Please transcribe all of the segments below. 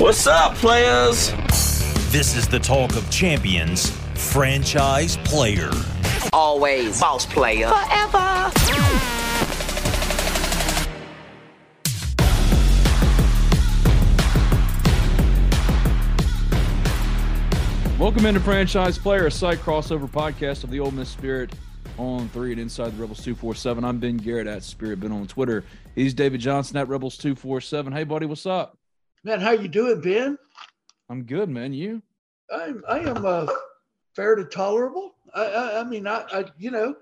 What's up, players? This is the talk of champions, franchise player. Always boss player. Forever. Welcome into Franchise Player, a site crossover podcast of the Ole Miss Spirit on 3 and Inside the Rebels 247. I'm Ben Garrett at Spirit Ben on Twitter. He's David Johnson at Rebels 247. Hey, buddy, what's up? Man, how you doing, Ben? I'm good, man. You? I am fair to tolerable. I mean, I you know,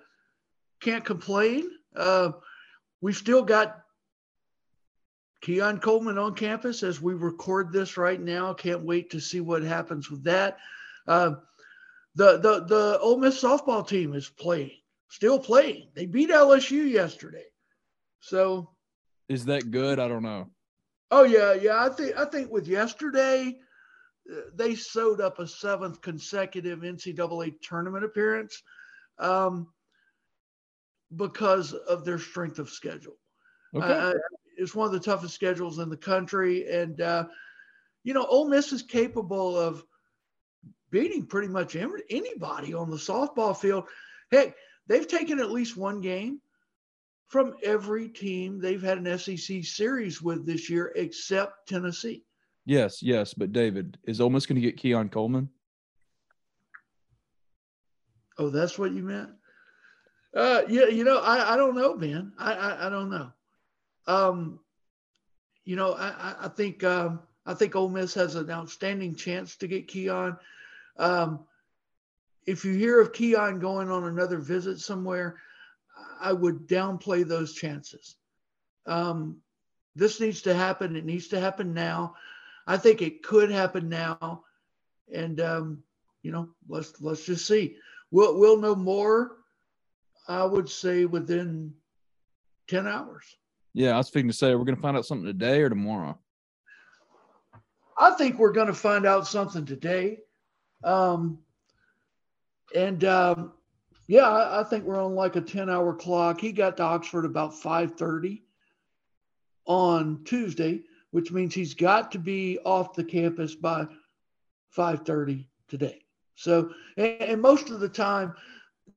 can't complain. We've still got Keon Coleman on campus as we record this right now. Can't wait to see what happens with that. The Ole Miss softball team is still playing. They beat LSU yesterday. So, is that good? I don't know. Oh yeah. I think with yesterday, they sewed up a seventh consecutive NCAA tournament appearance because of their strength of schedule. Okay. It's one of the toughest schedules in the country, and you know, Ole Miss is capable of beating pretty much anybody on the softball field. Heck, they've taken at least one game from every team they've had an SEC series with this year, except Tennessee. Yes. But David, is Ole Miss going to get Keon Coleman? Oh, that's what you meant? Yeah, you know, I don't know, man. I don't know. You know, I think Ole Miss has an outstanding chance to get Keon. If you hear of Keon going on another visit somewhere, I would downplay those chances. This needs to happen. It needs to happen now. I think it could happen now, and you know, let's just see. We'll know more, I would say, within 10 hours. Yeah, I was thinking to say, we're going to find out something today or tomorrow. I think we're going to find out something today, yeah, I think we're on like a 10-hour clock. He got to Oxford about 5:30 on Tuesday, which means he's got to be off the campus by 5:30 today. So, and most of the time,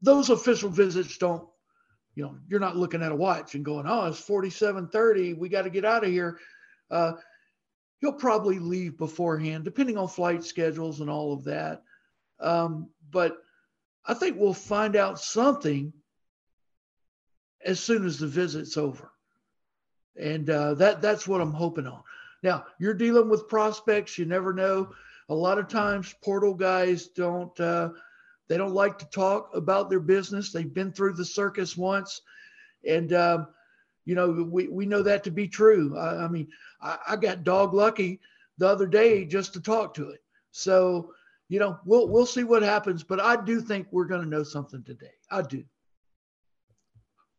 those official visits don't, you know, you're not looking at a watch and going, oh, it's 47:30. We got to get out of here. He'll probably leave beforehand, depending on flight schedules and all of that. But I think we'll find out something as soon as the visit's over. And that's what I'm hoping on. Now, you're dealing with prospects. You never know. A lot of times portal guys don't like to talk about their business. They've been through the circus once. And, you know, we know that to be true. I mean, I got dog lucky the other day just to talk to it. So, you know, we'll see what happens, but I do think we're going to know something today. I do.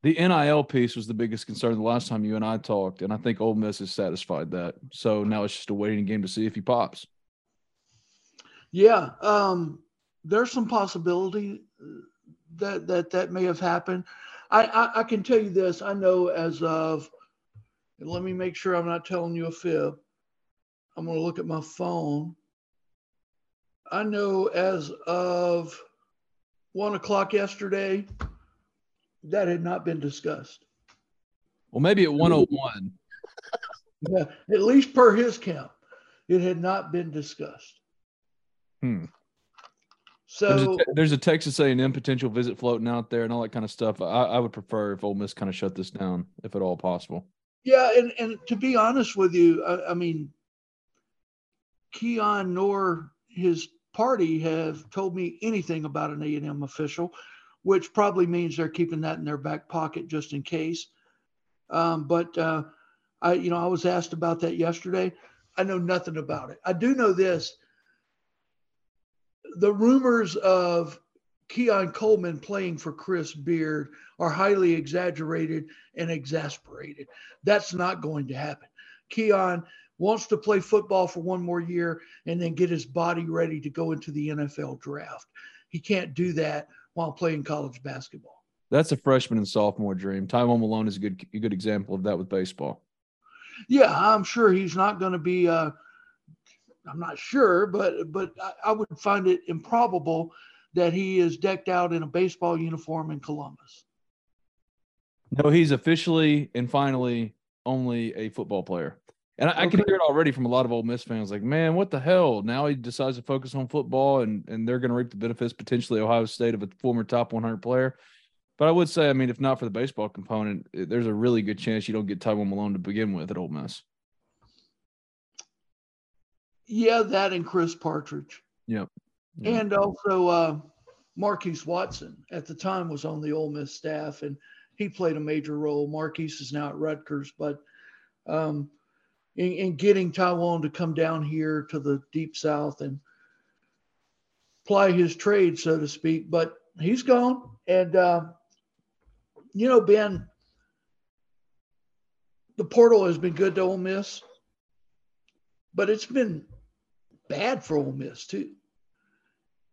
The NIL piece was the biggest concern the last time you and I talked, and I think Ole Miss has satisfied that. So now it's just a waiting game to see if he pops. Yeah, there's some possibility that may have happened. I can tell you this. I know as of – let me make sure I'm not telling you a fib. I'm going to look at my phone. I know as of 1 o'clock yesterday, that had not been discussed. Well, maybe at 1:01. Yeah, at least per his count, it had not been discussed. So there's a Texas A&M potential visit floating out there and all that kind of stuff. I would prefer if Ole Miss kind of shut this down, if at all possible. Yeah, and to be honest with you, I mean, Keon nor his party have told me anything about an A&M official, which probably means they're keeping that in their back pocket just in case. But I was asked about that yesterday. I know nothing about it. I do know this. The rumors of Keon Coleman playing for Chris Beard are highly exaggerated and exasperated. That's not going to happen. Keon wants to play football for one more year and then get his body ready to go into the NFL draft. He can't do that while playing college basketball. That's a freshman and sophomore dream. Tywon Malone is a good example of that with baseball. Yeah, I'm sure he's not going to be I'm not sure, but I would find it improbable that he is decked out in a baseball uniform in Columbus. No, he's officially and finally only a football player. And I can hear it already from a lot of Ole Miss fans like, man, what the hell? Now he decides to focus on football, and they're going to reap the benefits, potentially Ohio State, of a former top 100 player. But I would say, I mean, if not for the baseball component, there's a really good chance you don't get Tywon Malone to begin with at Ole Miss. Yeah, that and Chris Partridge. Yep. Yeah. And also Marquise Watson at the time was on the Ole Miss staff, and he played a major role. Marquise is now at Rutgers, but in getting Tywon to come down here to the Deep South and ply his trade, so to speak, but he's gone. And, you know, Ben, the portal has been good to Ole Miss, but it's been bad for Ole Miss too.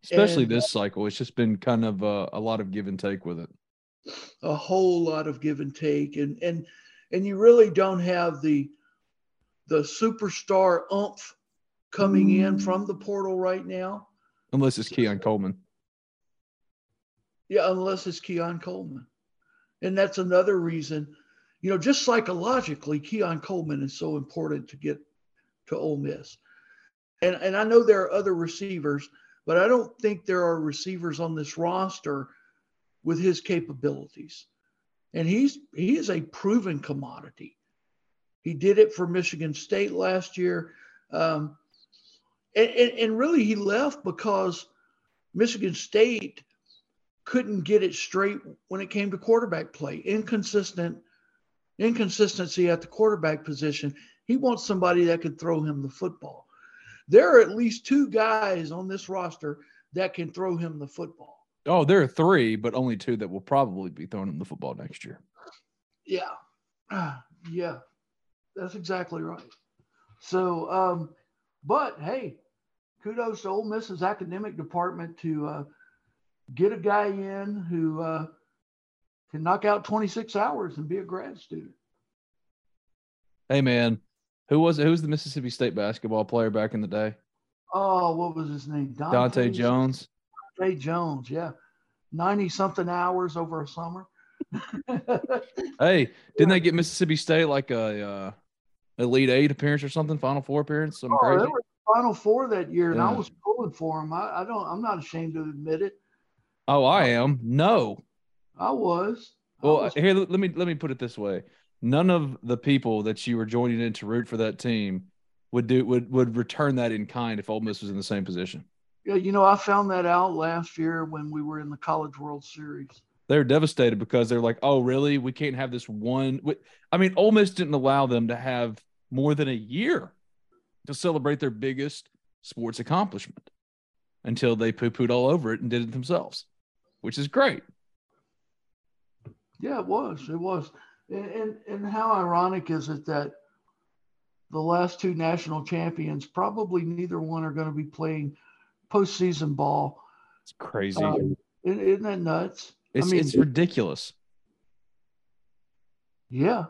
Especially this cycle. It's just been kind of a lot of give and take with it. A whole lot of give and take. And you really don't have the superstar oomph coming in from the portal right now. Unless it's Keon Coleman. Yeah, unless it's Keon Coleman. And that's another reason, you know, just psychologically, Keon Coleman is so important to get to Ole Miss. And I know there are other receivers, but I don't think there are receivers on this roster with his capabilities. And he is a proven commodity. He did it for Michigan State last year. And really he left because Michigan State couldn't get it straight when it came to quarterback play. Inconsistency at the quarterback position. He wants somebody that could throw him the football. There are at least two guys on this roster that can throw him the football. Oh, there are three, but only two that will probably be throwing him the football next year. Yeah. Yeah. That's exactly right. So, but, hey, kudos to Ole Miss's academic department to get a guy in who can knock out 26 hours and be a grad student. Hey, man. Who was the Mississippi State basketball player back in the day? Oh, what was his name? Dante Jones. Dante Jones, yeah. 90-something hours over a summer. Hey, didn't they get Mississippi State like a Elite Eight appearance or something? Final Four appearance? Something crazy? There was Final Four that year, and yeah. I was pulling for him. I'm not ashamed to admit it. Oh, I am. No. I was. Here, let me put it this way. None of the people that you were joining in to root for that team would return that in kind if Ole Miss was in the same position. Yeah, you know, I found that out last year when we were in the College World Series. They were devastated because they're like, oh, really? We can't have this one. I mean, Ole Miss didn't allow them to have more than a year to celebrate their biggest sports accomplishment until they poo-pooed all over it and did it themselves, which is great. Yeah, it was. It was. And how ironic is it that the last two national champions, probably neither one are going to be playing postseason ball. It's crazy. Isn't that nuts? It's ridiculous. Yeah.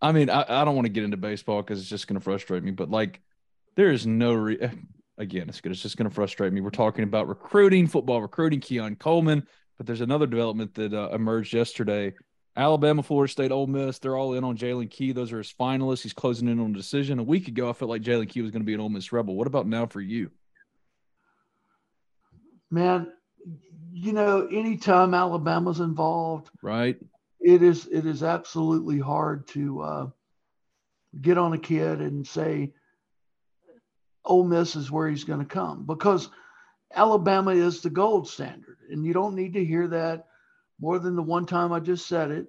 I mean, I don't want to get into baseball because it's just going to frustrate me, but like there is no again, it's just going to frustrate me. We're talking about football recruiting, Keon Coleman, but there's another development that emerged yesterday. Alabama, Florida State, Ole Miss, they're all in on Jalen Key. Those are his finalists. He's closing in on a decision. A week ago, I felt like Jalen Key was going to be an Ole Miss Rebel. What about now for you? Man, you know, anytime Alabama's involved, right? It is absolutely hard to get on a kid and say Ole Miss is where he's going to come because Alabama is the gold standard, and you don't need to hear that more than the one time I just said it,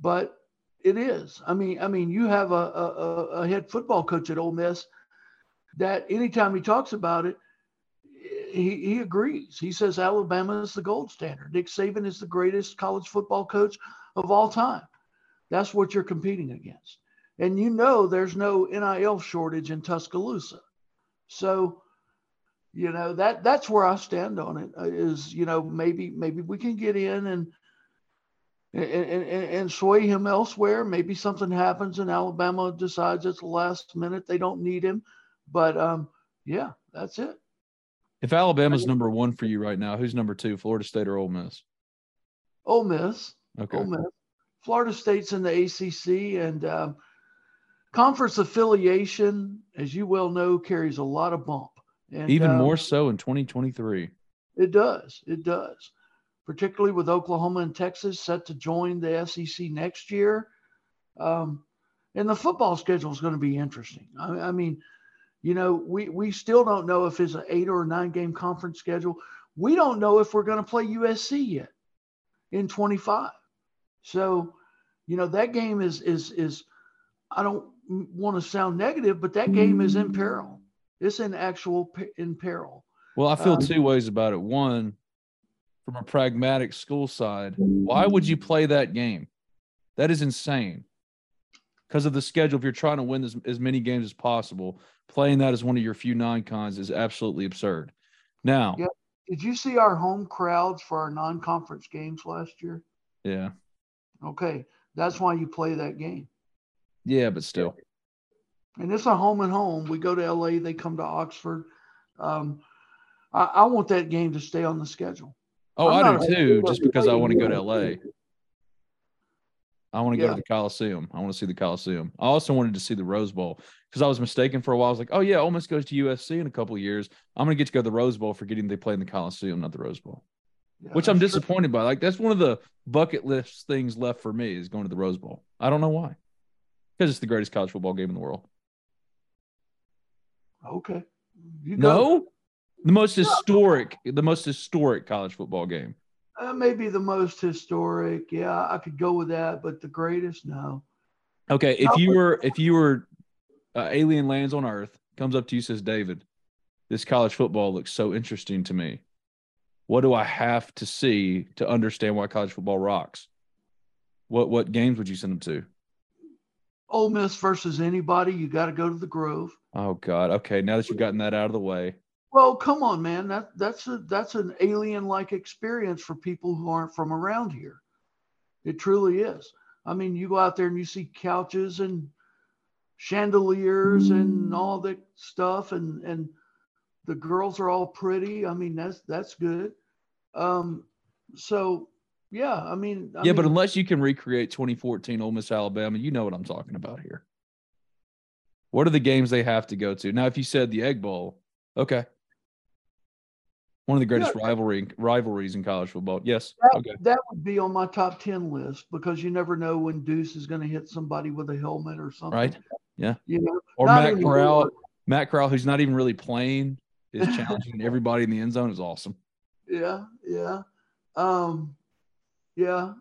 but it is. I mean, you have a head football coach at Ole Miss that anytime he talks about it, he agrees. He says Alabama is the gold standard. Nick Saban is the greatest college football coach of all time. That's what you're competing against. And you know there's no NIL shortage in Tuscaloosa. So, you know, that's where I stand on it is, you know, maybe we can get in and sway him elsewhere. Maybe something happens and Alabama decides at the last minute they don't need him. But Yeah, that's it. If Alabama's number one for you right now, who's number two, Florida State or Ole Miss? Ole Miss. Okay. Ole Miss. Florida State's in the ACC, and conference affiliation, as you well know, carries a lot of bump. And, even more so in 2023. It does. It does. Particularly with Oklahoma and Texas set to join the SEC next year. And the football schedule is going to be interesting. I mean, you know, we still don't know if it's an 8 or 9 game conference schedule. We don't know if we're going to play USC yet in 25. So, you know, that game is I don't want to sound negative, but that game is in peril. It's in actual in peril. Well, I feel two ways about it. One, from a pragmatic school side, why would you play that game? That is insane. Because of the schedule, if you're trying to win as many games as possible, playing that as one of your few non-cons is absolutely absurd. Now, yeah. Did you see our home crowds for our non-conference games last year? Yeah. Okay, that's why you play that game. Yeah, but still. And it's a home and home. We go to LA, they come to Oxford. I want that game to stay on the schedule. Oh, I do too, just because I want to go to LA. I want to go to the Coliseum. I want to see the Coliseum. I also wanted to see the Rose Bowl because I was mistaken for a while. I was like, oh, yeah, Ole Miss goes to USC in a couple of years. I'm going to get to go to the Rose Bowl, forgetting they play in the Coliseum, not the Rose Bowl, which I'm disappointed by. Like, that's one of the bucket list things left for me is going to the Rose Bowl. I don't know why. Because it's the greatest college football game in the world. Okay. You know. No? The most historic college football game. Maybe the most historic. Yeah, I could go with that, but the greatest, no. Okay, if you were alien lands on Earth, comes up to you, says, David, this college football looks so interesting to me. What do I have to see to understand why college football rocks? What games would you send them to? Ole Miss versus anybody. You got to go to the Grove. Oh God. Okay, now that you've gotten that out of the way. Well, come on, man. That's an alien-like experience for people who aren't from around here. It truly is. I mean, you go out there and you see couches and chandeliers and all that stuff, and the girls are all pretty. I mean, that's good. So, yeah, I mean. But unless you can recreate 2014 Ole Miss, Alabama, you know what I'm talking about here. What are the games they have to go to? Now, if you said the Egg Bowl, okay. One of the greatest rivalries in college football. Yes. That would be on my top 10 list because you never know when Deuce is going to hit somebody with a helmet or something. Right. Yeah. You know, or Matt Corral, who's not even really playing, is challenging everybody in the end zone is awesome. Yeah. Yeah. Yeah.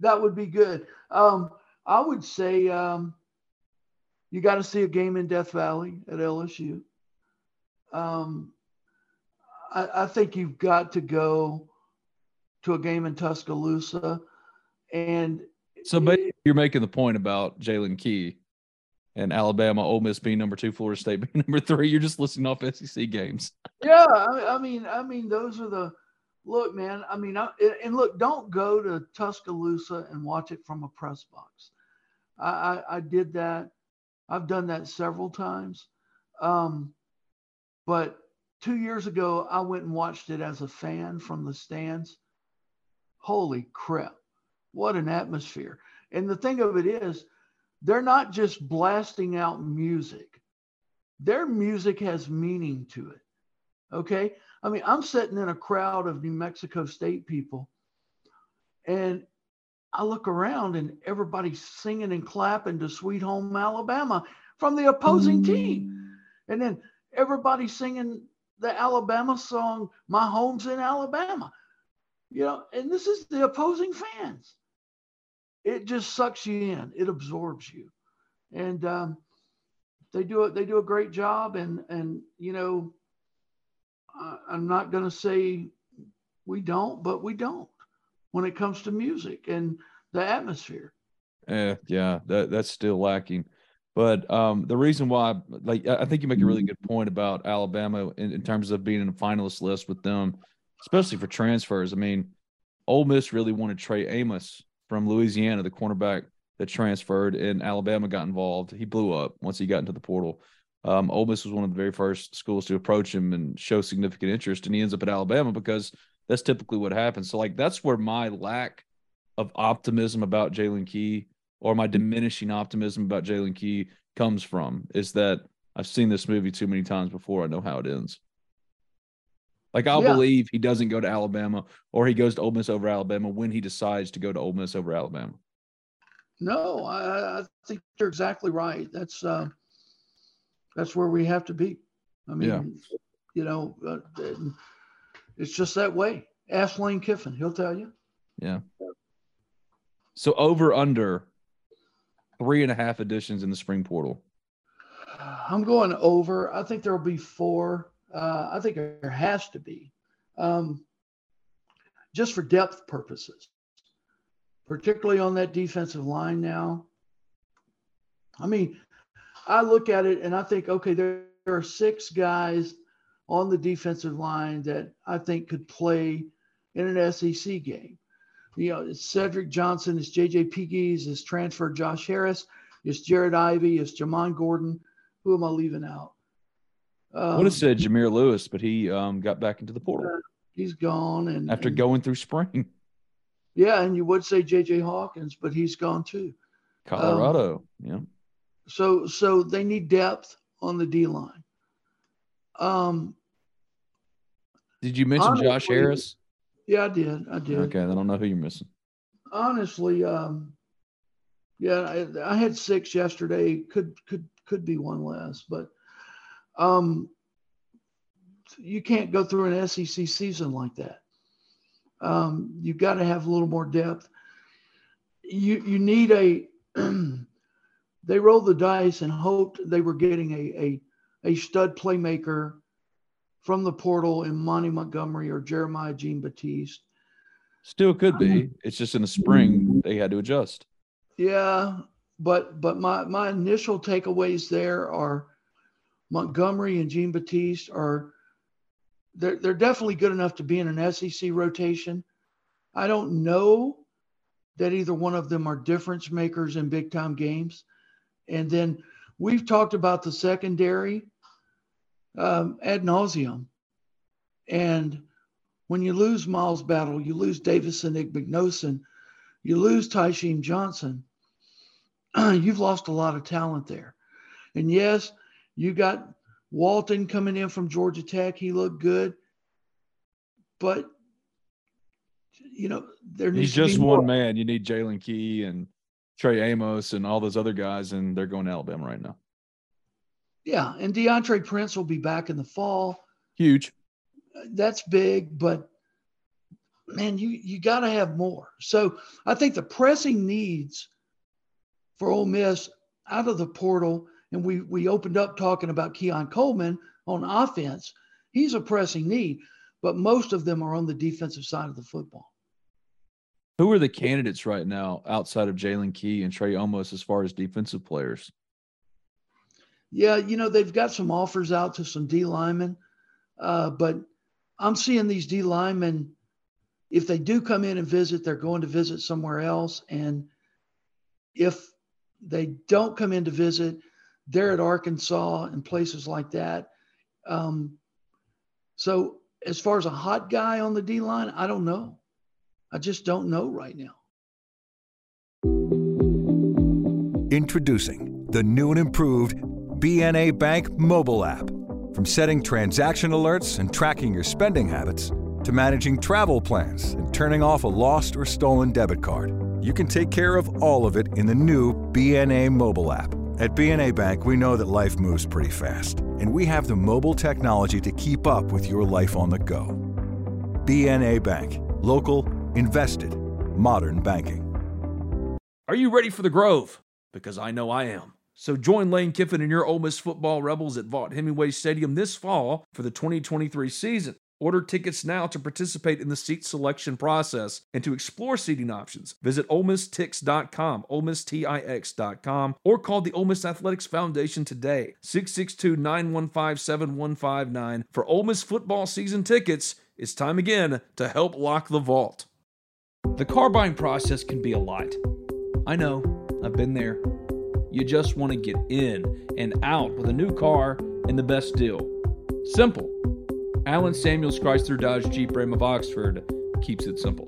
That would be good. I would say you got to see a game in Death Valley at LSU. I think you've got to go to a game in Tuscaloosa. And so basically you're making the point about Jalen Key and Alabama, Ole Miss being number 2, Florida State being number 3. You're just listing off SEC games. Yeah, I mean, those are the – look, man, I mean, don't go to Tuscaloosa and watch it from a press box. I did that. I've done that several times. But 2 years ago, I went and watched it as a fan from the stands. Holy crap. What an atmosphere. And the thing of it is, they're not just blasting out music. Their music has meaning to it. Okay? I mean, I'm sitting in a crowd of New Mexico State people, and I look around and everybody's singing and clapping to Sweet Home Alabama from the opposing team. And then everybody singing the Alabama song, My Home's in Alabama. You know, and this is the opposing fans. It just sucks you in. It absorbs you. And they do a great job. And you know, I'm not going to say we don't, but we don't when it comes to music and the atmosphere. Yeah, that's still lacking. But the reason why, like, I think you make a really good point about Alabama in terms of being in a finalist list with them, especially for transfers. I mean, Ole Miss really wanted Trey Amos from Louisiana, the cornerback that transferred, and Alabama got involved. He blew up once he got into the portal. Ole Miss was one of the very first schools to approach him and show significant interest, and he ends up at Alabama because that's typically what happens. So, like, that's where my lack of optimism about Jalen Key, or my diminishing optimism about Jalen Key, comes from, is that I've seen this movie too many times before. I know how it ends. Like, I'll believe he doesn't go to Alabama, or he goes to Ole Miss over Alabama when he decides to go to Ole Miss over Alabama. No, I think you're exactly right. That's where we have to be. I mean, you know, it's just that way. Ask Lane Kiffin. He'll tell you. Yeah. So over under 3.5 additions in the spring portal. I'm going over. I think there'll be 4. I think there has to be, just for depth purposes, particularly on that defensive line now. I mean, I look at it and I think, okay, there are 6 guys on the defensive line that I think could play in an SEC game. You know, it's Cedric Johnson, it's J.J. Pegues, it's transfer Josh Harris, it's Jared Ivey, it's Jamon Gordon. Who am I leaving out? I would have said Jameer Lewis, but he got back into the portal. He's gone. And after going through spring. Yeah, and you would say J.J. Hawkins, but he's gone too. Colorado, So they need depth on the D-line. Did you mention Josh Harris? Yeah, I did. Okay, I don't know who you're missing. Honestly, I had 6 yesterday. Could be one less, but you can't go through an SEC season like that. You've got to have a little more depth. You need they rolled the dice and hoped they were getting a stud playmaker from the portal in Monty Montgomery or Jeremiah Jean-Baptiste. Still could be. It's just in the spring they had to adjust. Yeah, but my initial takeaways there are Montgomery and Jean-Baptiste are they're definitely good enough to be in an SEC rotation. I don't know that either one of them are difference makers in big time games. And then we've talked about the secondary ad nauseum. And when you lose Miles Battle, you lose Davis and Nick McNosen, you lose Tysheem Johnson, you've lost a lot of talent there. And yes, you got Walton coming in from Georgia Tech. He looked good, but you know, there needs to be more. He's just one man. You need Jalen Key and Trey Amos and all those other guys, and they're going to Alabama right now. Yeah, and DeAndre Prince will be back in the fall. Huge. That's big, but man, you got to have more. So I think the pressing needs for Ole Miss out of the portal, and we opened up talking about Keon Coleman on offense. He's a pressing need, but most of them are on the defensive side of the football. Who are the candidates right now outside of Jalen Key and Trey Amos as far as defensive players? Yeah, you know, they've got some offers out to some D linemen, but I'm seeing these D linemen, if they do come in and visit, they're going to visit somewhere else. And if they don't come in to visit, they're at Arkansas and places like that. So as far as a hot guy on the D-line, I don't know. I just don't know right now. Introducing the new and improved BNA Bank mobile app. From setting transaction alerts and tracking your spending habits to managing travel plans and turning off a lost or stolen debit card, you can take care of all of it in the new BNA mobile app. At BNA Bank, we know that life moves pretty fast, and we have the mobile technology to keep up with your life on the go. BNA Bank, local, invested, modern banking. Are you ready for the Grove? Because I know I am. So join Lane Kiffin and your Ole Miss football Rebels at Vaught-Hemingway Stadium this fall for the 2023 season. Order tickets now to participate in the seat selection process and to explore seating options. Visit OleMissTix.com, OleMissTix.com, or call the Ole Miss Athletics Foundation today, 662-915-7159. For Ole Miss football season tickets, it's time again to help lock the vault. The car buying process can be a lot. I know, I've been there. You just want to get in and out with a new car and the best deal. Simple. Alan Samuels Chrysler Dodge Jeep Ram of Oxford keeps it simple.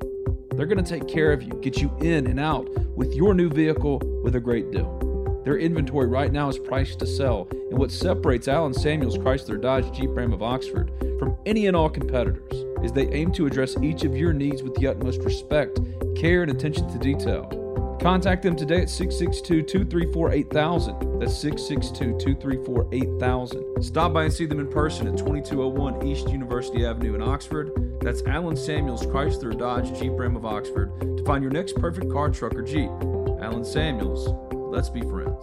They're going to take care of you, get you in and out with your new vehicle with a great deal. Their inventory right now is priced to sell, and what separates Alan Samuels Chrysler Dodge Jeep Ram of Oxford from any and all competitors is they aim to address each of your needs with the utmost respect, care, and attention to detail. Contact them today at 662-234-8000. That's 662-234-8000. Stop by and see them in person at 2201 East University Avenue in Oxford. That's Alan Samuels Chrysler Dodge Jeep Ram of Oxford to find your next perfect car, truck, or Jeep. Alan Samuels, let's be friends.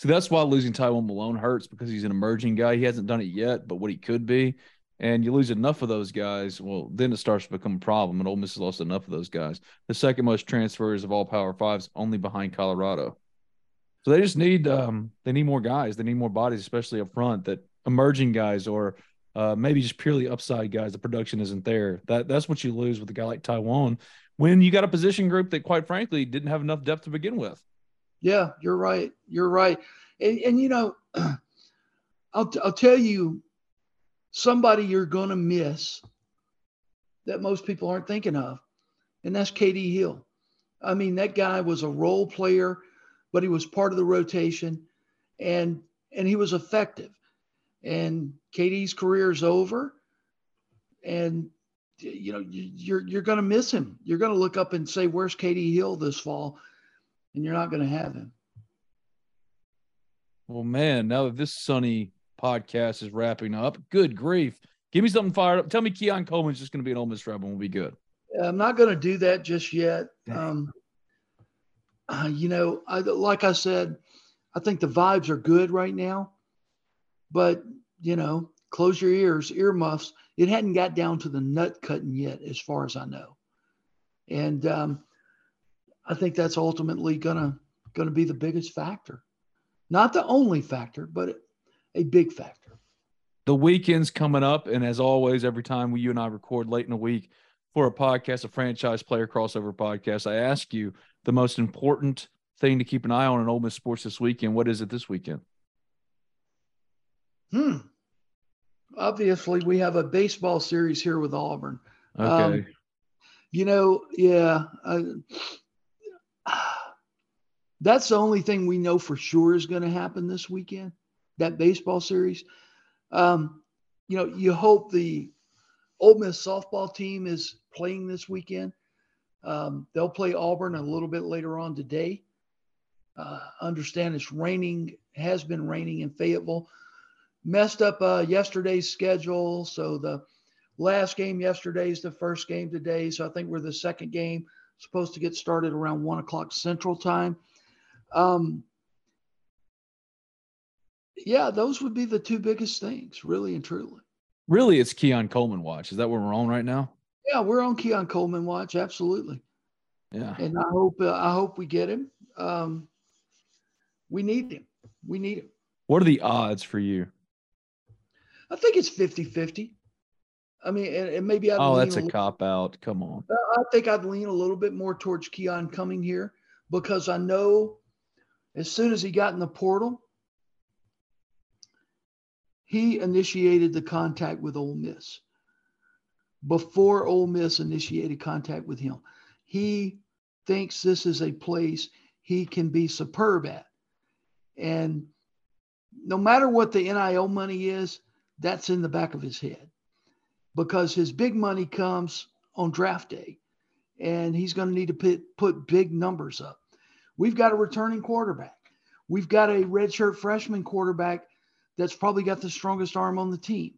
So that's why losing Tywon Malone hurts, because he's an emerging guy. He hasn't done it yet, but what he could be. And you lose enough of those guys, well, then it starts to become a problem. And Ole Miss has lost enough of those guys. The second most transfers of all Power Fives, only behind Colorado. So they just need they need more guys. They need more bodies, especially up front, that emerging guys or maybe just purely upside guys. The production isn't there. That's what you lose with a guy like Tywon when you got a position group that, quite frankly, didn't have enough depth to begin with. Yeah, you're right. You're right. And you know, I'll tell you somebody you're going to miss that most people aren't thinking of, and that's KD Hill. I mean, that guy was a role player, but he was part of the rotation, and he was effective. And KD's career is over, and you know, you're going to miss him. You're going to look up and say, "Where's KD Hill this fall?" And you're not going to have him. Well, man, now that this sunny podcast is wrapping up, good grief. Give me something fired up. Tell me Keon Coleman's just going to be an Ole Miss Rebel and we'll be good. I'm not going to do that just yet. You know, like I said, I think the vibes are good right now. But, you know, close your ears, earmuffs. It hadn't got down to the nut cutting yet, as far as I know. And I think that's ultimately gonna be the biggest factor. Not the only factor, but a big factor. The weekend's coming up, and as always, every time you and I record late in the week for a podcast, a franchise player crossover podcast, I ask you the most important thing to keep an eye on in Ole Miss sports this weekend. What is it this weekend? Obviously, we have a baseball series here with Auburn. Okay. You know, yeah. That's the only thing we know for sure is going to happen this weekend, that baseball series. You know, you hope the Ole Miss softball team is playing this weekend. They'll play Auburn a little bit later on today. Understand it's raining, has been raining in Fayetteville. Messed up yesterday's schedule. So the last game yesterday is the first game today. So I think we're the second game. Supposed to get started around 1 o'clock Central Time. Yeah, those would be the two biggest things, really and truly. Really, it's Keon Coleman watch. Is that what we're on right now? Yeah, we're on Keon Coleman watch. Absolutely. Yeah. And I hope we get him. We need him. We need him. What are the odds for you? I think it's 50-50. I mean, and maybe I'd lean that's a cop-out. Come on. I think I'd lean a little bit more towards Keon coming here because I know as soon as he got in the portal, he initiated the contact with Ole Miss. Before Ole Miss initiated contact with him, he thinks this is a place he can be superb at. And no matter what the NIL money is, that's in the back of his head. Because his big money comes on draft day, and he's going to need to put big numbers up. We've got a returning quarterback. We've got a redshirt freshman quarterback that's probably got the strongest arm on the team.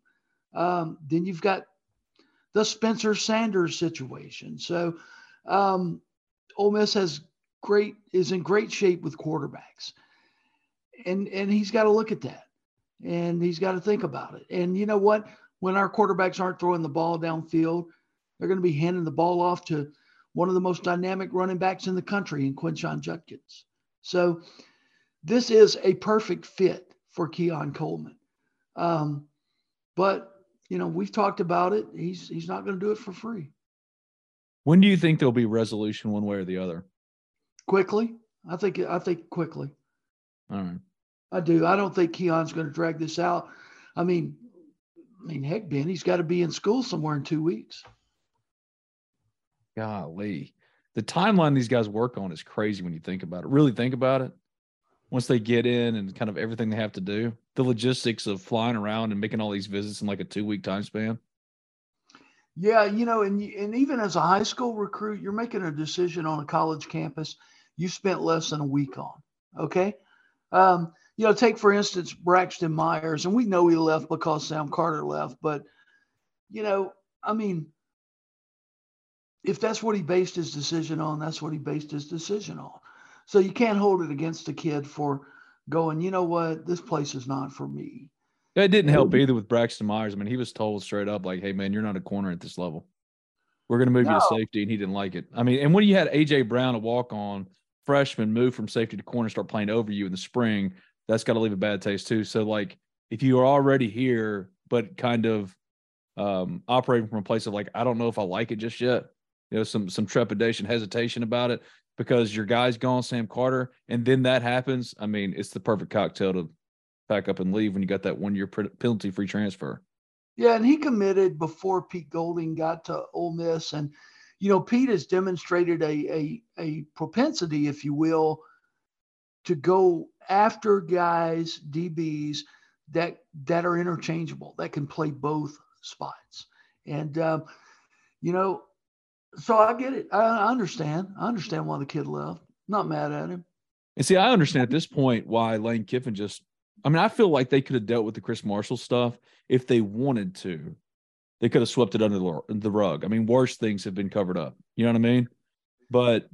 Then you've got the Spencer Sanders situation. So Ole Miss is in great shape with quarterbacks. And he's got to look at that. And he's got to think about it. And you know what? When our quarterbacks aren't throwing the ball downfield, they're going to be handing the ball off to one of the most dynamic running backs in the country in Quinshon Judkins. So this is a perfect fit for Keon Coleman. But, you know, we've talked about it. He's not going to do it for free. When do you think there'll be resolution one way or the other? Quickly. I think quickly. All right. I do. I don't think Keon's going to drag this out. I mean, heck, Ben, he's got to be in school somewhere in 2 weeks. Golly. The timeline these guys work on is crazy when you think about it. Really think about it. Once they get in and kind of everything they have to do, the logistics of flying around and making all these visits in like a 2 week time span. Yeah, you know, and even as a high school recruit, you're making a decision on a college campus you spent less than a week on, okay? You know, take, for instance, Braxton Myers, and we know he left because Sam Carter left, but, you know, I mean, if that's what he based his decision on, that's what he based his decision on. So you can't hold it against the kid for going, you know what, this place is not for me. It didn't help either with Braxton Myers. I mean, he was told straight up, like, hey, man, you're not a corner at this level. We're going to move you to safety, and he didn't like it. I mean, and when you had A.J. Brown, a walk-on freshman, move from safety to corner, start playing over you in the spring – that's got to leave a bad taste too. So, like, if you are already here, but kind of operating from a place of like, I don't know if I like it just yet, you know, some trepidation, hesitation about it because your guy's gone, Sam Carter, and then that happens. I mean, it's the perfect cocktail to pack up and leave when you got that 1 year penalty-free transfer. Yeah, and he committed before Pete Golding got to Ole Miss, and you know, Pete has demonstrated a propensity, if you will, to go after guys, DBs, that are interchangeable, that can play both spots. And, you know, so I get it. I understand. I understand why the kid left. Not mad at him. And see, I understand at this point why Lane Kiffin I feel like they could have dealt with the Chris Marshall stuff if they wanted to. They could have swept it under the rug. I mean, worse things have been covered up. You know what I mean? But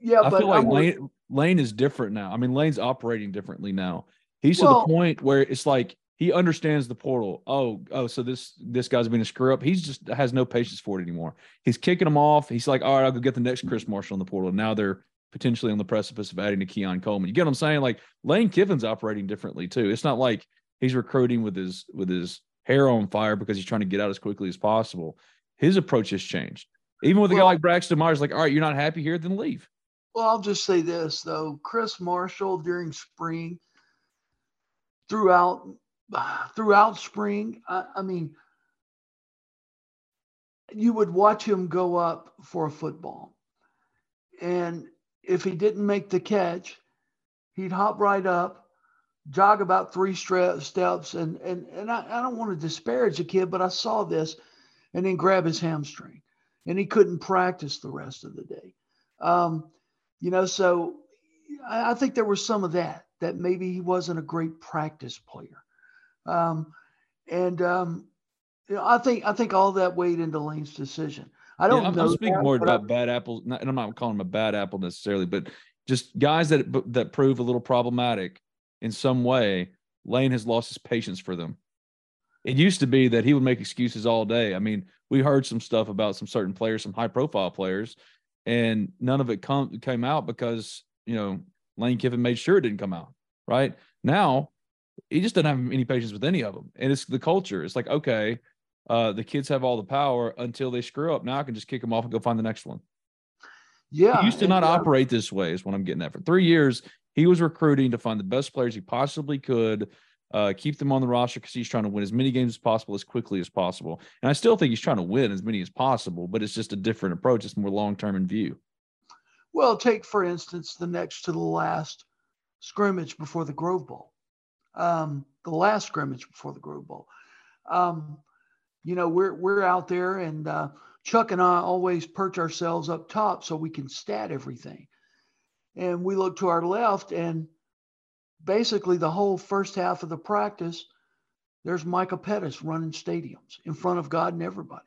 yeah, I feel like Lane is different now. I mean, Lane's operating differently now. He's to the point where it's like he understands the portal. Oh, so this guy's been a screw up. He's just has no patience for it anymore. He's kicking them off. He's like, all right, I'll go get the next Chris Marshall in the portal. And now they're potentially on the precipice of adding to Keon Coleman. You get what I'm saying? Like, Lane Kiffin's operating differently too. It's not like he's recruiting with his hair on fire because he's trying to get out as quickly as possible. His approach has changed. Even with a guy like Braxton Myers, like, all right, you're not happy here, then leave. Well, I'll just say this, though. Chris Marshall during spring, throughout spring, I mean, you would watch him go up for a football. And if he didn't make the catch, he'd hop right up, jog about three steps, and I don't want to disparage the kid, but I saw this, and then grab his hamstring. And he couldn't practice the rest of the day. You know, so I think there was some of that maybe he wasn't a great practice player. You know, I think all that weighed into Lane's decision. I'm speaking more about bad apples, and I'm not calling him a bad apple necessarily, but just guys that prove a little problematic in some way. Lane has lost his patience for them. It used to be that he would make excuses all day. I mean, we heard some stuff about some certain players, some high-profile players, and none of it came out because, you know, Lane Kiffin made sure it didn't come out, right? Now, he just doesn't have any patience with any of them. And it's the culture. It's like, okay, the kids have all the power until they screw up. Now I can just kick them off and go find the next one. Yeah. He used to not operate this way is what I'm getting at. For 3 years, he was recruiting to find the best players he possibly could, keep them on the roster because he's trying to win as many games as possible as quickly as possible. And I still think he's trying to win as many as possible, but it's just a different approach. It's more long-term in view. Well, take, for instance, the next to the last scrimmage before the Grove Bowl. You know, we're out there, and Chuck and I always perch ourselves up top so we can stat everything. And we look to our left, and basically the whole first half of the practice There's Micah Pettis running stadiums in front of God and everybody.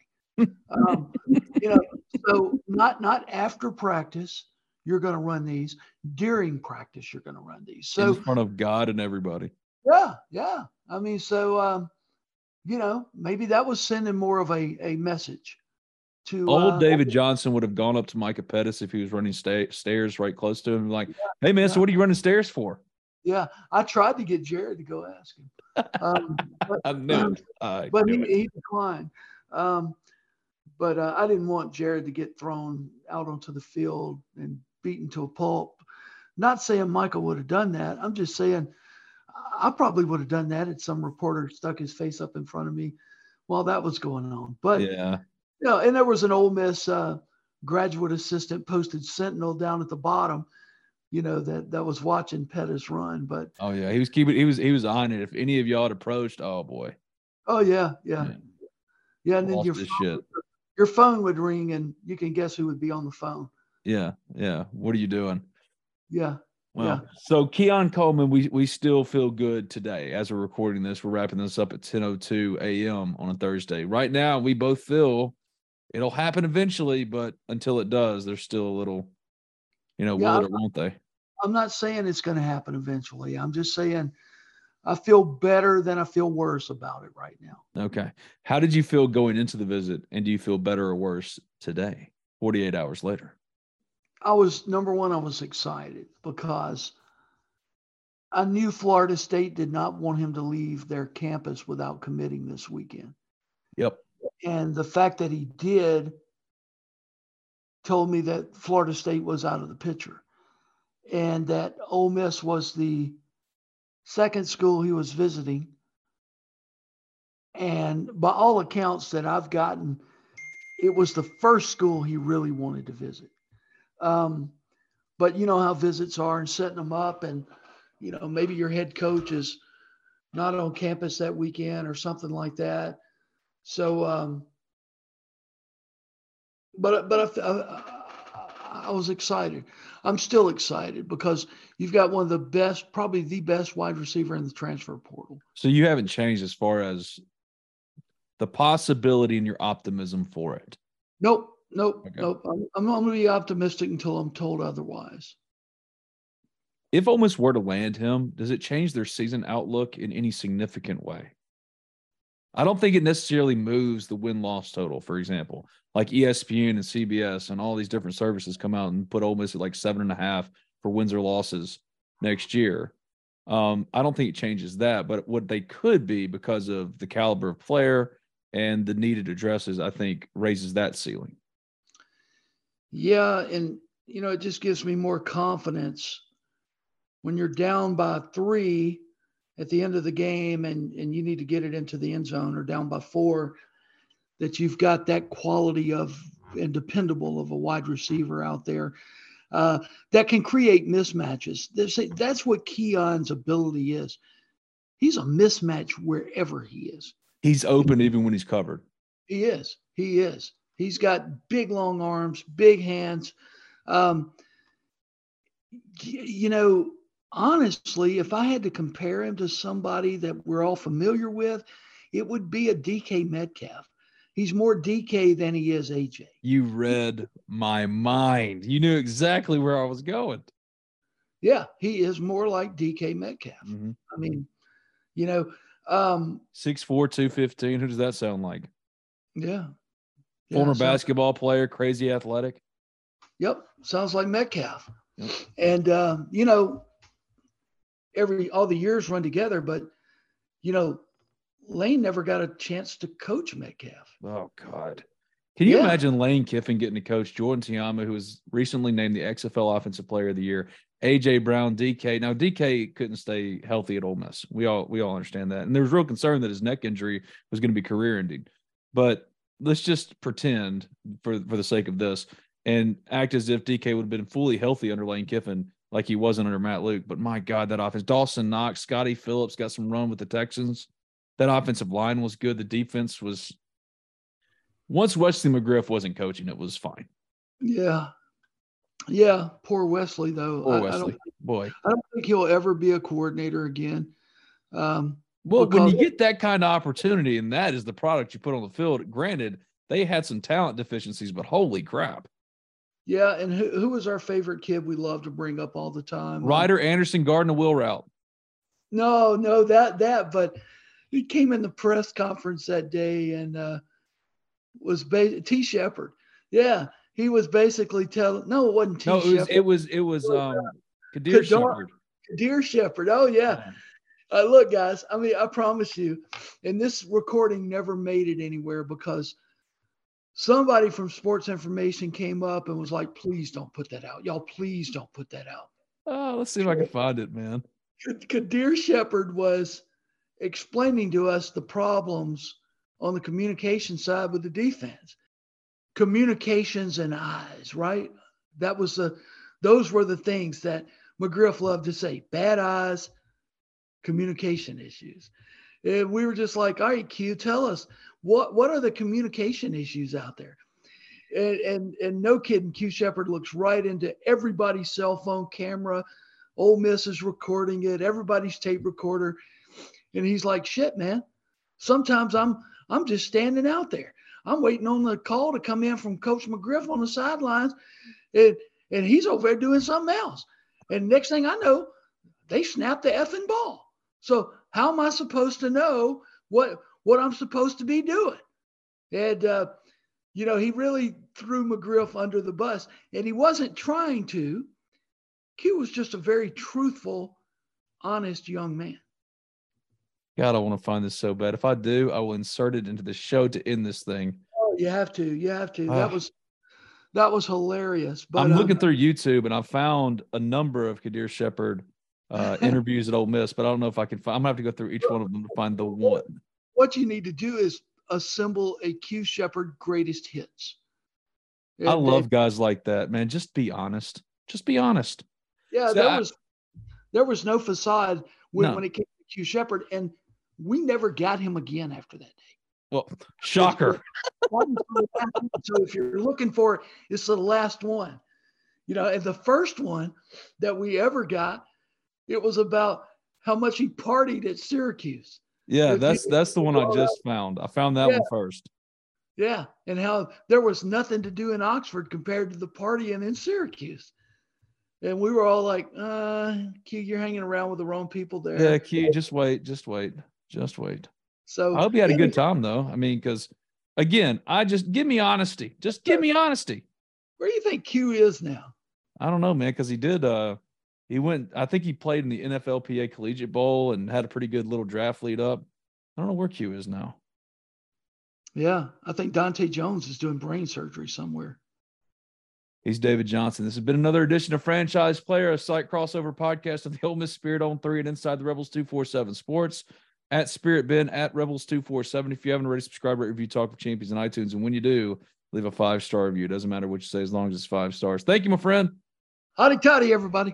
So not after practice, you're going to run these. During practice, you're going to run these. So in front of God and everybody. Yeah, yeah. I mean, so, maybe that was sending more of a message to. Old David Johnson would have gone up to Micah Pettis if he was running stairs right close to him, like, hey, man, so what are you running stairs for? Yeah, I tried to get Jared to go ask him. He declined. But I didn't want Jared to get thrown out onto the field and beaten to a pulp. Not saying Michael would have done that. I'm just saying I probably would have done that if some reporter stuck his face up in front of me while that was going on. But, and there was an Ole Miss graduate assistant posted Sentinel down at the bottom, that was watching Pettis run. But – oh, yeah, he was on it. If any of y'all had approached, oh, boy. Oh, yeah. Yeah, and then your phone would ring, and you can guess who would be on the phone. Yeah. What are you doing? Yeah. Well, so Keon Coleman, we still feel good today as we're recording this. We're wrapping this up at 10:02 a.m. on a Thursday. Right now, we both feel it'll happen eventually, but until it does, there's still a little, will it or won't they? I'm not saying it's going to happen eventually. I'm just saying – I feel better than I feel worse about it right now. Okay. How did you feel going into the visit, and do you feel better or worse today, 48 hours later? I was excited because I knew Florida State did not want him to leave their campus without committing this weekend. Yep. And the fact that he did told me that Florida State was out of the picture and that Ole Miss was the second school he was visiting, and by all accounts that I've gotten, it was the first school he really wanted to visit. But you know how visits are and setting them up, and maybe your head coach is not on campus that weekend or something like that. So, I was excited. I'm still excited because you've got one of the best, probably the best wide receiver in the transfer portal. So you haven't changed as far as the possibility and your optimism for it. Nope. I'm going to be optimistic until I'm told otherwise. If Ole Miss were to land him, does it change their season outlook in any significant way? I don't think it necessarily moves the win-loss total, for example. Like ESPN and CBS and all these different services come out and put Ole Miss at like 7.5 for wins or losses next year. I don't think it changes that, but what they could be because of the caliber of player and the needed addresses, I think, raises that ceiling. Yeah, and, it just gives me more confidence when you're down by 3 – at the end of the game and you need to get it into the end zone or down by 4, that you've got that quality of and dependable of a wide receiver out there that can create mismatches. That's what Keon's ability is. He's a mismatch wherever he is. He's open even when he's covered. He is. He's got big, long arms, big hands. Honestly, if I had to compare him to somebody that we're all familiar with, it would be a DK Metcalf. He's more DK than he is AJ. You read my mind. You knew exactly where I was going. Yeah, he is more like DK Metcalf. Mm-hmm. I mean, 6'4", 215, who does that sound like? Yeah. Former basketball player, crazy athletic. Yep, sounds like Metcalf. Yep. And, all the years run together, but Lane never got a chance to coach Metcalf. Oh God. Can you imagine Lane Kiffin getting to coach Jordan Tiama, who was recently named the XFL Offensive Player of the Year, A.J. Brown, DK. Now DK couldn't stay healthy at Ole Miss. We all understand that. And there was real concern that his neck injury was going to be career ending. But let's just pretend for the sake of this and act as if DK would have been fully healthy under Lane Kiffin, like he wasn't under Matt Luke. But my God, that offense. Dawson Knox, Scotty Phillips got some run with the Texans. That offensive line was good. The defense was – once Wesley McGriff wasn't coaching, it was fine. Yeah. Yeah, poor Wesley, though. I don't think he'll ever be a coordinator again. Well, when you get that kind of opportunity and that is the product you put on the field, granted, they had some talent deficiencies, but holy crap. Yeah, and who was our favorite kid we love to bring up all the time? Ryder Anderson Gardner Willrout. No, that. But he came in the press conference that day and was T. Shepard. Yeah, he was basically telling – no, it wasn't T. Shepard. No, it was Kadir Shepard. Kadir Shepard. Oh, yeah. Look, guys, I mean, I promise you, and this recording never made it anywhere because – somebody from Sports Information came up and was like, please don't put that out. Y'all, please don't put that out. Oh, let's see if I can find it, man. Kadir Shepard was explaining to us the problems on the communication side with the defense. Communications and eyes, right? That was those were the things that McGriff loved to say. Bad eyes, communication issues. And we were just like, all right, Q, tell us. What are the communication issues out there? And no kidding, Q Shepard looks right into everybody's cell phone camera. Ole Miss is recording it. Everybody's tape recorder. And he's like, shit, man. Sometimes I'm just standing out there. I'm waiting on the call to come in from Coach McGriff on the sidelines. And he's over there doing something else. And next thing I know, they snapped the effing ball. So how am I supposed to know what I'm supposed to be doing? And, he really threw McGriff under the bus, and he wasn't trying to. Q was just a very truthful, honest young man. God, I want to find this so bad. If I do, I will insert it into the show to end this thing. Oh, you have to. You have to. That was hilarious. But I'm looking through YouTube, and I found a number of Kadir Shepard interviews at Ole Miss, but I don't know if I can find – I'm going to have to go through each one of them to find the one. What you need to do is assemble a Q Shepard greatest hits. And I love guys like that, man. Just be honest. Just be honest. Yeah, so there was no facade when it came to Q Shepard, and we never got him again after that day. Well, shocker. So if you're looking for it, it's the last one. And the first one that we ever got, it was about how much he partied at Syracuse. Yeah, that's the one I just found. I found that one first. Yeah, and how there was nothing to do in Oxford compared to the partying in Syracuse. And we were all like, Q, you're hanging around with the wrong people there. Yeah, Q, just wait. So I hope you had a good time, though. I mean, because, again, give me honesty. Just give me honesty. Where do you think Q is now? I don't know, man, because he did – he went – I think he played in the NFLPA Collegiate Bowl and had a pretty good little draft lead up. I don't know where Q is now. Yeah, I think Dante Jones is doing brain surgery somewhere. He's David Johnson. This has been another edition of Franchise Player, a site crossover podcast of the Ole Miss Spirit on 3 and Inside the Rebels 247 Sports. At Spirit Ben, at Rebels 247. If you haven't already, subscribe, rate, review, Talk with Champions on iTunes. And when you do, leave a 5-star review. It doesn't matter what you say as long as it's 5 stars. Thank you, my friend. Howdy, toddy, everybody.